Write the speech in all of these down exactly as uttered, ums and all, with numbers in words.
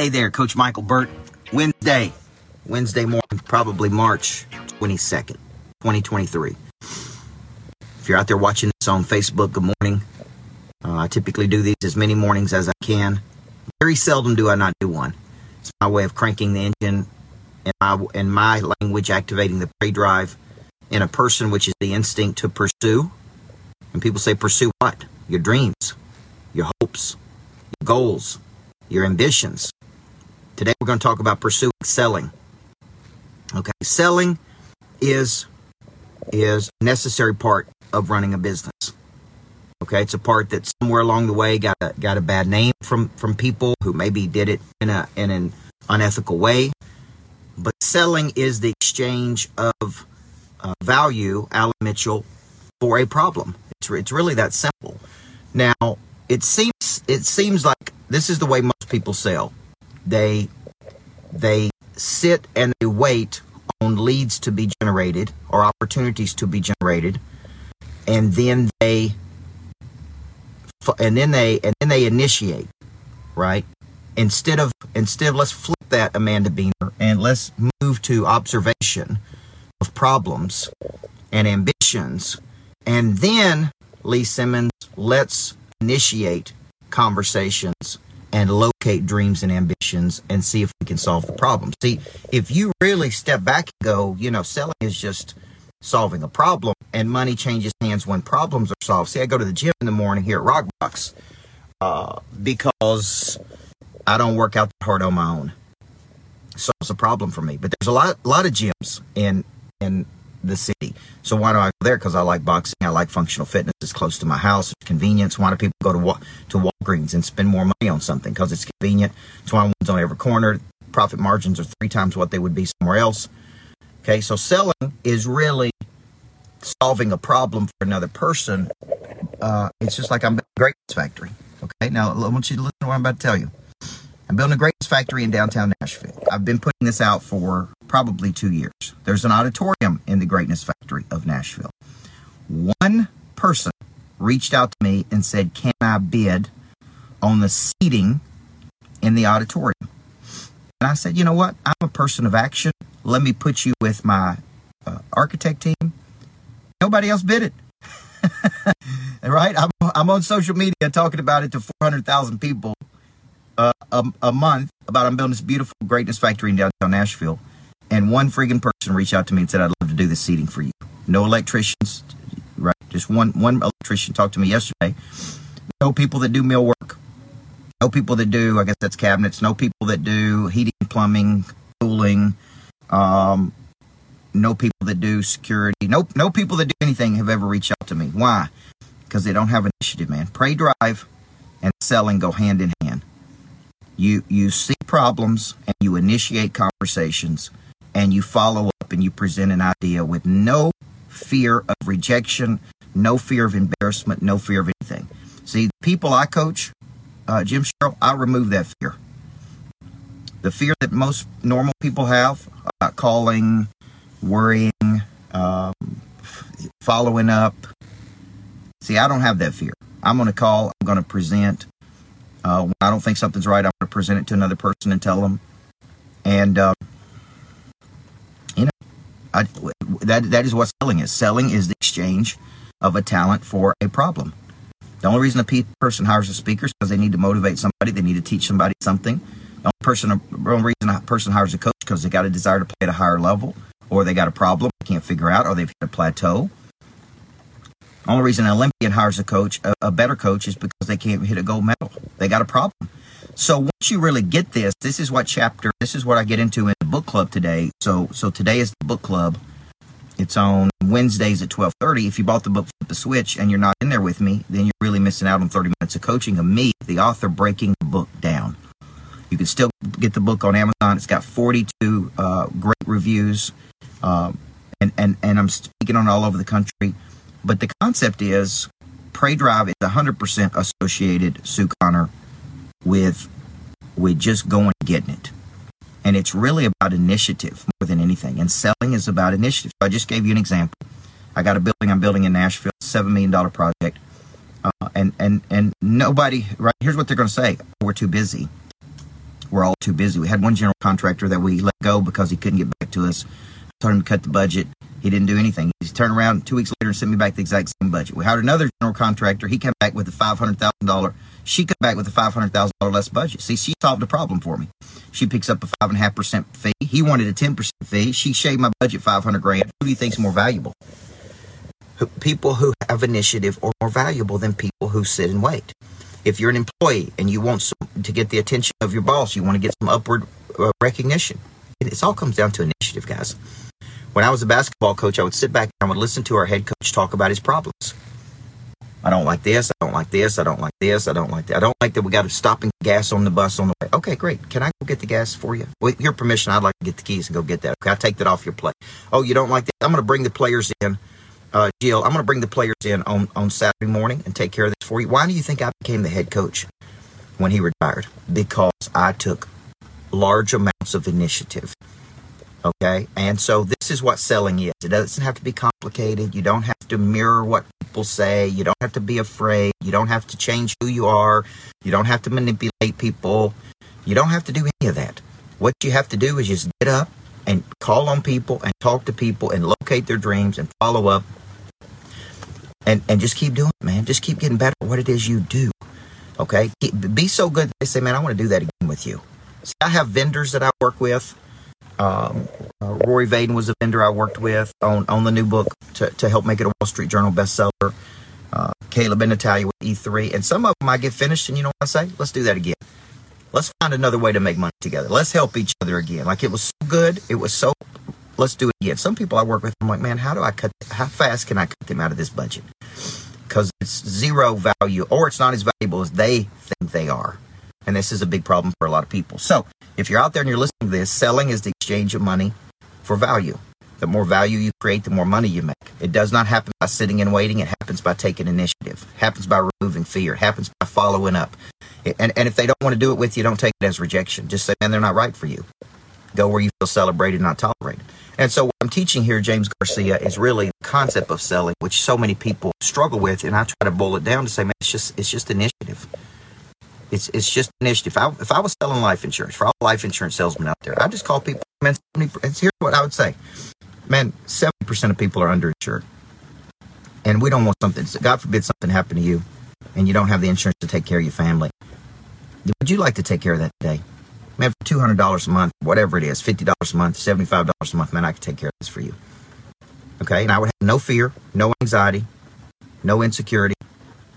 Hey there, Coach Michael Burt. Wednesday, Wednesday morning, probably March twenty-second, twenty twenty-three. If you're out there watching this on Facebook, good morning. Uh, I typically do these as many mornings as I can. Very seldom do I not do one. It's my way of cranking the engine, and my, in my language, activating the prey drive in a person, which is the instinct to pursue. And people say, pursue what? Your dreams, your hopes, your goals, your ambitions. Today, we're going to talk about pursuing selling. Okay, selling is, is a necessary part of running a business. Okay, it's a part that somewhere along the way got a, got a bad name from, from people who maybe did it in, a, in an unethical way. But selling is the exchange of uh, value, Alan Mitchell, for a problem. It's, it's really that simple. Now, it seems it seems like this is the way most people sell. They they sit and they wait on leads to be generated or opportunities to be generated, and then they and then they and then they initiate, right? Instead of instead of let's flip that, Amanda Beamer, and let's move to observation of problems and ambitions. And then, Lee Simmons, let's initiate conversations and locate dreams and ambitions and see if we can solve the problem. See, if you really step back and go, you know, selling is just solving a problem, and money changes hands when problems are solved. See, I go to the gym in the morning here at Rockbox uh, because I don't work out that hard on my own. So it's a problem for me. But there's a lot, lot of gyms in in. the city. So why do I go there? Because I like boxing. I like functional fitness. It's close to my house. It's convenience. Why do people go to Wa- to Walgreens and spend more money on something? Because it's convenient. It's why one's on every corner. Profit margins are three times what they would be somewhere else. Okay, so selling is really solving a problem for another person. Uh, it's just like I'm building a greatness factory. Okay, now I want you to listen to what I'm about to tell you. I'm building a greatness factory in downtown Nashville. I've been putting this out for probably two years. There's an auditorium in the Greatness Factory of Nashville. One person reached out to me and said, can I bid on the seating in the auditorium? And I said, you know what? I'm a person of action. Let me put you with my uh, architect team. Nobody else bid it. Right? I'm, I'm on social media talking about it to four hundred thousand people uh, a, a month about I'm building this beautiful Greatness Factory in downtown Nashville. And one friggin' person reached out to me and said, I'd love to do this seating for you. No electricians, right? Just one one electrician talked to me yesterday. No people that do mill work. No people that do, I guess that's cabinets. No people that do heating, plumbing, cooling. Um, no people that do security. No, no people that do anything have ever reached out to me. Why? Because they don't have initiative, man. Pray drive and selling go hand in hand. You, you see problems and you initiate conversations. And you follow up and you present an idea with no fear of rejection, no fear of embarrassment, no fear of anything. See, the people I coach, uh, Jim Sherrill, I remove that fear. The fear that most normal people have about calling, worrying, um, following up. See, I don't have that fear. I'm going to call. I'm going to present. Uh, when I don't think something's right, I'm going to present it to another person and tell them. And... Uh, I, that that is what selling is. Selling is the exchange of a talent for a problem. The only reason a person hires a speaker is because they need to motivate somebody. They need to teach somebody something. The only, person, the only reason a person hires a coach is because they got a desire to play at a higher level, or they got a problem they can't figure out, or they've hit a plateau. The only reason an Olympian hires a coach, a, a better coach, is because they can't hit a gold medal. They got a problem. So once you really get this, this is what chapter, this is what I get into in the book club today. So so today is the book club. It's on Wednesdays at twelve thirty. If you bought the book Flip the Switch and you're not in there with me, then you're really missing out on thirty minutes of coaching of me, the author, breaking the book down. You can still get the book on Amazon. It's got forty-two uh, great reviews, uh, and, and, and I'm speaking on all over the country. But the concept is, Prey Drive is one hundred percent associated, Sue Connor, with with just going and getting it. And it's really about initiative more than anything. And selling is about initiative. So I just gave you an example. I got a building I'm building in Nashville, seven million dollars project. Uh, and, and, and nobody, right, here's what they're going to say. We're too busy. were all too busy. We had one general contractor that we let go because he couldn't get back to us. I told him to cut the budget. He didn't do anything. He turned around two weeks later and sent me back the exact same budget. We hired another general contractor. He came back with a five hundred thousand dollars. She came back with a five hundred thousand dollars less budget. See, she solved a problem for me. She picks up a five point five percent fee. He wanted a ten percent fee. She shaved my budget five hundred grand. Who do you think is more valuable? People who have initiative are more valuable than people who sit and wait. If you're an employee and you want some, to get the attention of your boss, you want to get some upward uh, recognition. It all comes down to initiative, guys. When I was a basketball coach, I would sit back and I would listen to our head coach talk about his problems. I don't like this. I don't like this. I don't like this. I don't like that. I don't like that we got to stop and gas on the bus on the way. Okay, great. Can I go get the gas for you? With your permission, I'd like to get the keys and go get that. Okay, I'll take that off your plate. Oh, you don't like that? I'm going to bring the players in. Uh, Jill, I'm going to bring the players in on, on Saturday morning and take care of this for you. Why do you think I became the head coach when he retired? Because I took large amounts of initiative. Okay? And so this is what selling is. It doesn't have to be complicated. You don't have to mirror what people say. You don't have to be afraid. You don't have to change who you are. You don't have to manipulate people. You don't have to do any of that. What you have to do is just get up and call on people and talk to people and locate their dreams and follow up. And, and just keep doing it, man. Just keep getting better at what it is you do, okay? Be so good that they say, man, I want to do that again with you. So I have vendors that I work with. Um, uh, Rory Vaden was a vendor I worked with on, on the new book to, to help make it a Wall Street Journal bestseller. Uh, Caleb and Natalia with E three. And some of them I get finished, and you know what I say? Let's do that again. Let's find another way to make money together. Let's help each other again. Like, it was so good. It was so... Let's do it again. Some people I work with, I'm like, man, how do I cut, how fast can I cut them out of this budget? Because it's zero value, or it's not as valuable as they think they are. And this is a big problem for a lot of people. So if you're out there and you're listening to this, selling is the exchange of money for value. The more value you create, the more money you make. It does not happen by sitting and waiting. It happens by taking initiative. It happens by removing fear. It happens by following up. And, and if they don't want to do it with you, don't take it as rejection. Just say, man, they're not right for you. Go where you feel celebrated, not tolerated. And so what I'm teaching here, James Garcia, is really the concept of selling, which so many people struggle with. And I try to boil it down to say, man, it's just, it's just initiative. It's it's just initiative. If I, if I was selling life insurance, for all life insurance salesmen out there, I'd just call people. Man, here's what I would say. Man, seventy percent of people are underinsured. And we don't want something, God forbid something happen to you and you don't have the insurance to take care of your family. Would you like to take care of that today? Man, for two hundred dollars a month, whatever it is, fifty dollars a month, seventy-five dollars a month, man, I could take care of this for you. Okay? And I would have no fear, no anxiety, no insecurity,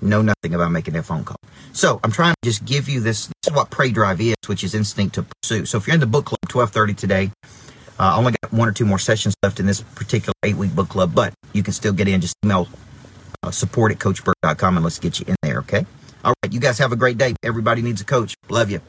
no nothing about making that phone call. So I'm trying to just give you this. This is what prey drive is, which is instinct to pursue. So if you're in the book club, twelve thirty today, I uh, only got one or two more sessions left in this particular eight-week book club, but you can still get in. Just email uh, support at coach burt dot com, and let's get you in there, okay? All right, you guys have a great day. Everybody needs a coach. Love you.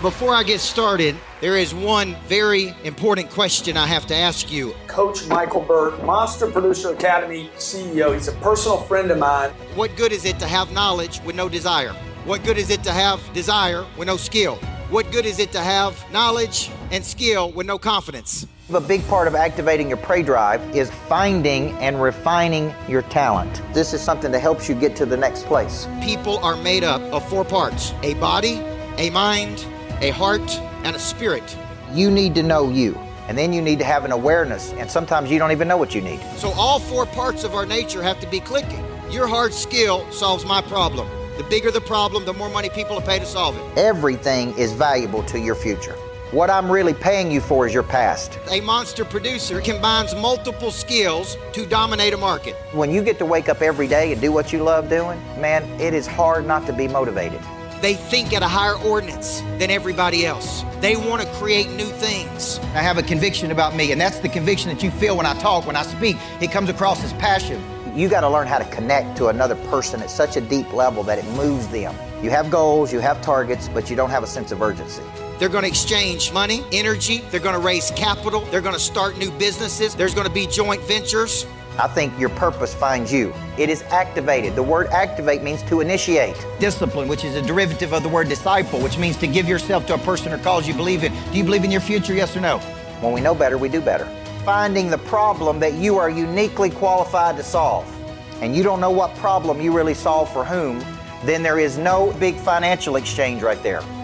Before I get started, there is one very important question I have to ask you. Coach Michael Burt, Monster Producer Academy C E O. He's a personal friend of mine. What good is it to have knowledge with no desire? What good is it to have desire with no skill? What good is it to have knowledge and skill with no confidence? A big part of activating your prey drive is finding and refining your talent. This is something that helps you get to the next place. People are made up of four parts: a body, a mind, a heart, and a spirit. You need to know you, and then you need to have an awareness, and sometimes you don't even know what you need. So all four parts of our nature have to be clicking. Your hard skill solves my problem. The bigger the problem, the more money people are paid to solve it. Everything is valuable to your future. What I'm really paying you for is your past. A monster producer combines multiple skills to dominate a market. When you get to wake up every day and do what you love doing, man, it is hard not to be motivated. They think at a higher ordinance than everybody else. They want to create new things. I have a conviction about me, and that's the conviction that you feel when I talk, when I speak. It comes across as passion. You got to learn how to connect to another person at such a deep level that it moves them. You have goals, you have targets, but you don't have a sense of urgency. They're going to exchange money, energy. They're going to raise capital. They're going to start new businesses. There's going to be joint ventures. I think your purpose finds you. It is activated. The word activate means to initiate. Discipline, which is a derivative of the word disciple, which means to give yourself to a person or cause you believe in. Do you believe in your future, yes or no? When we know better, we do better. Finding the problem that you are uniquely qualified to solve, and you don't know what problem you really solve for whom, then there is no big financial exchange right there.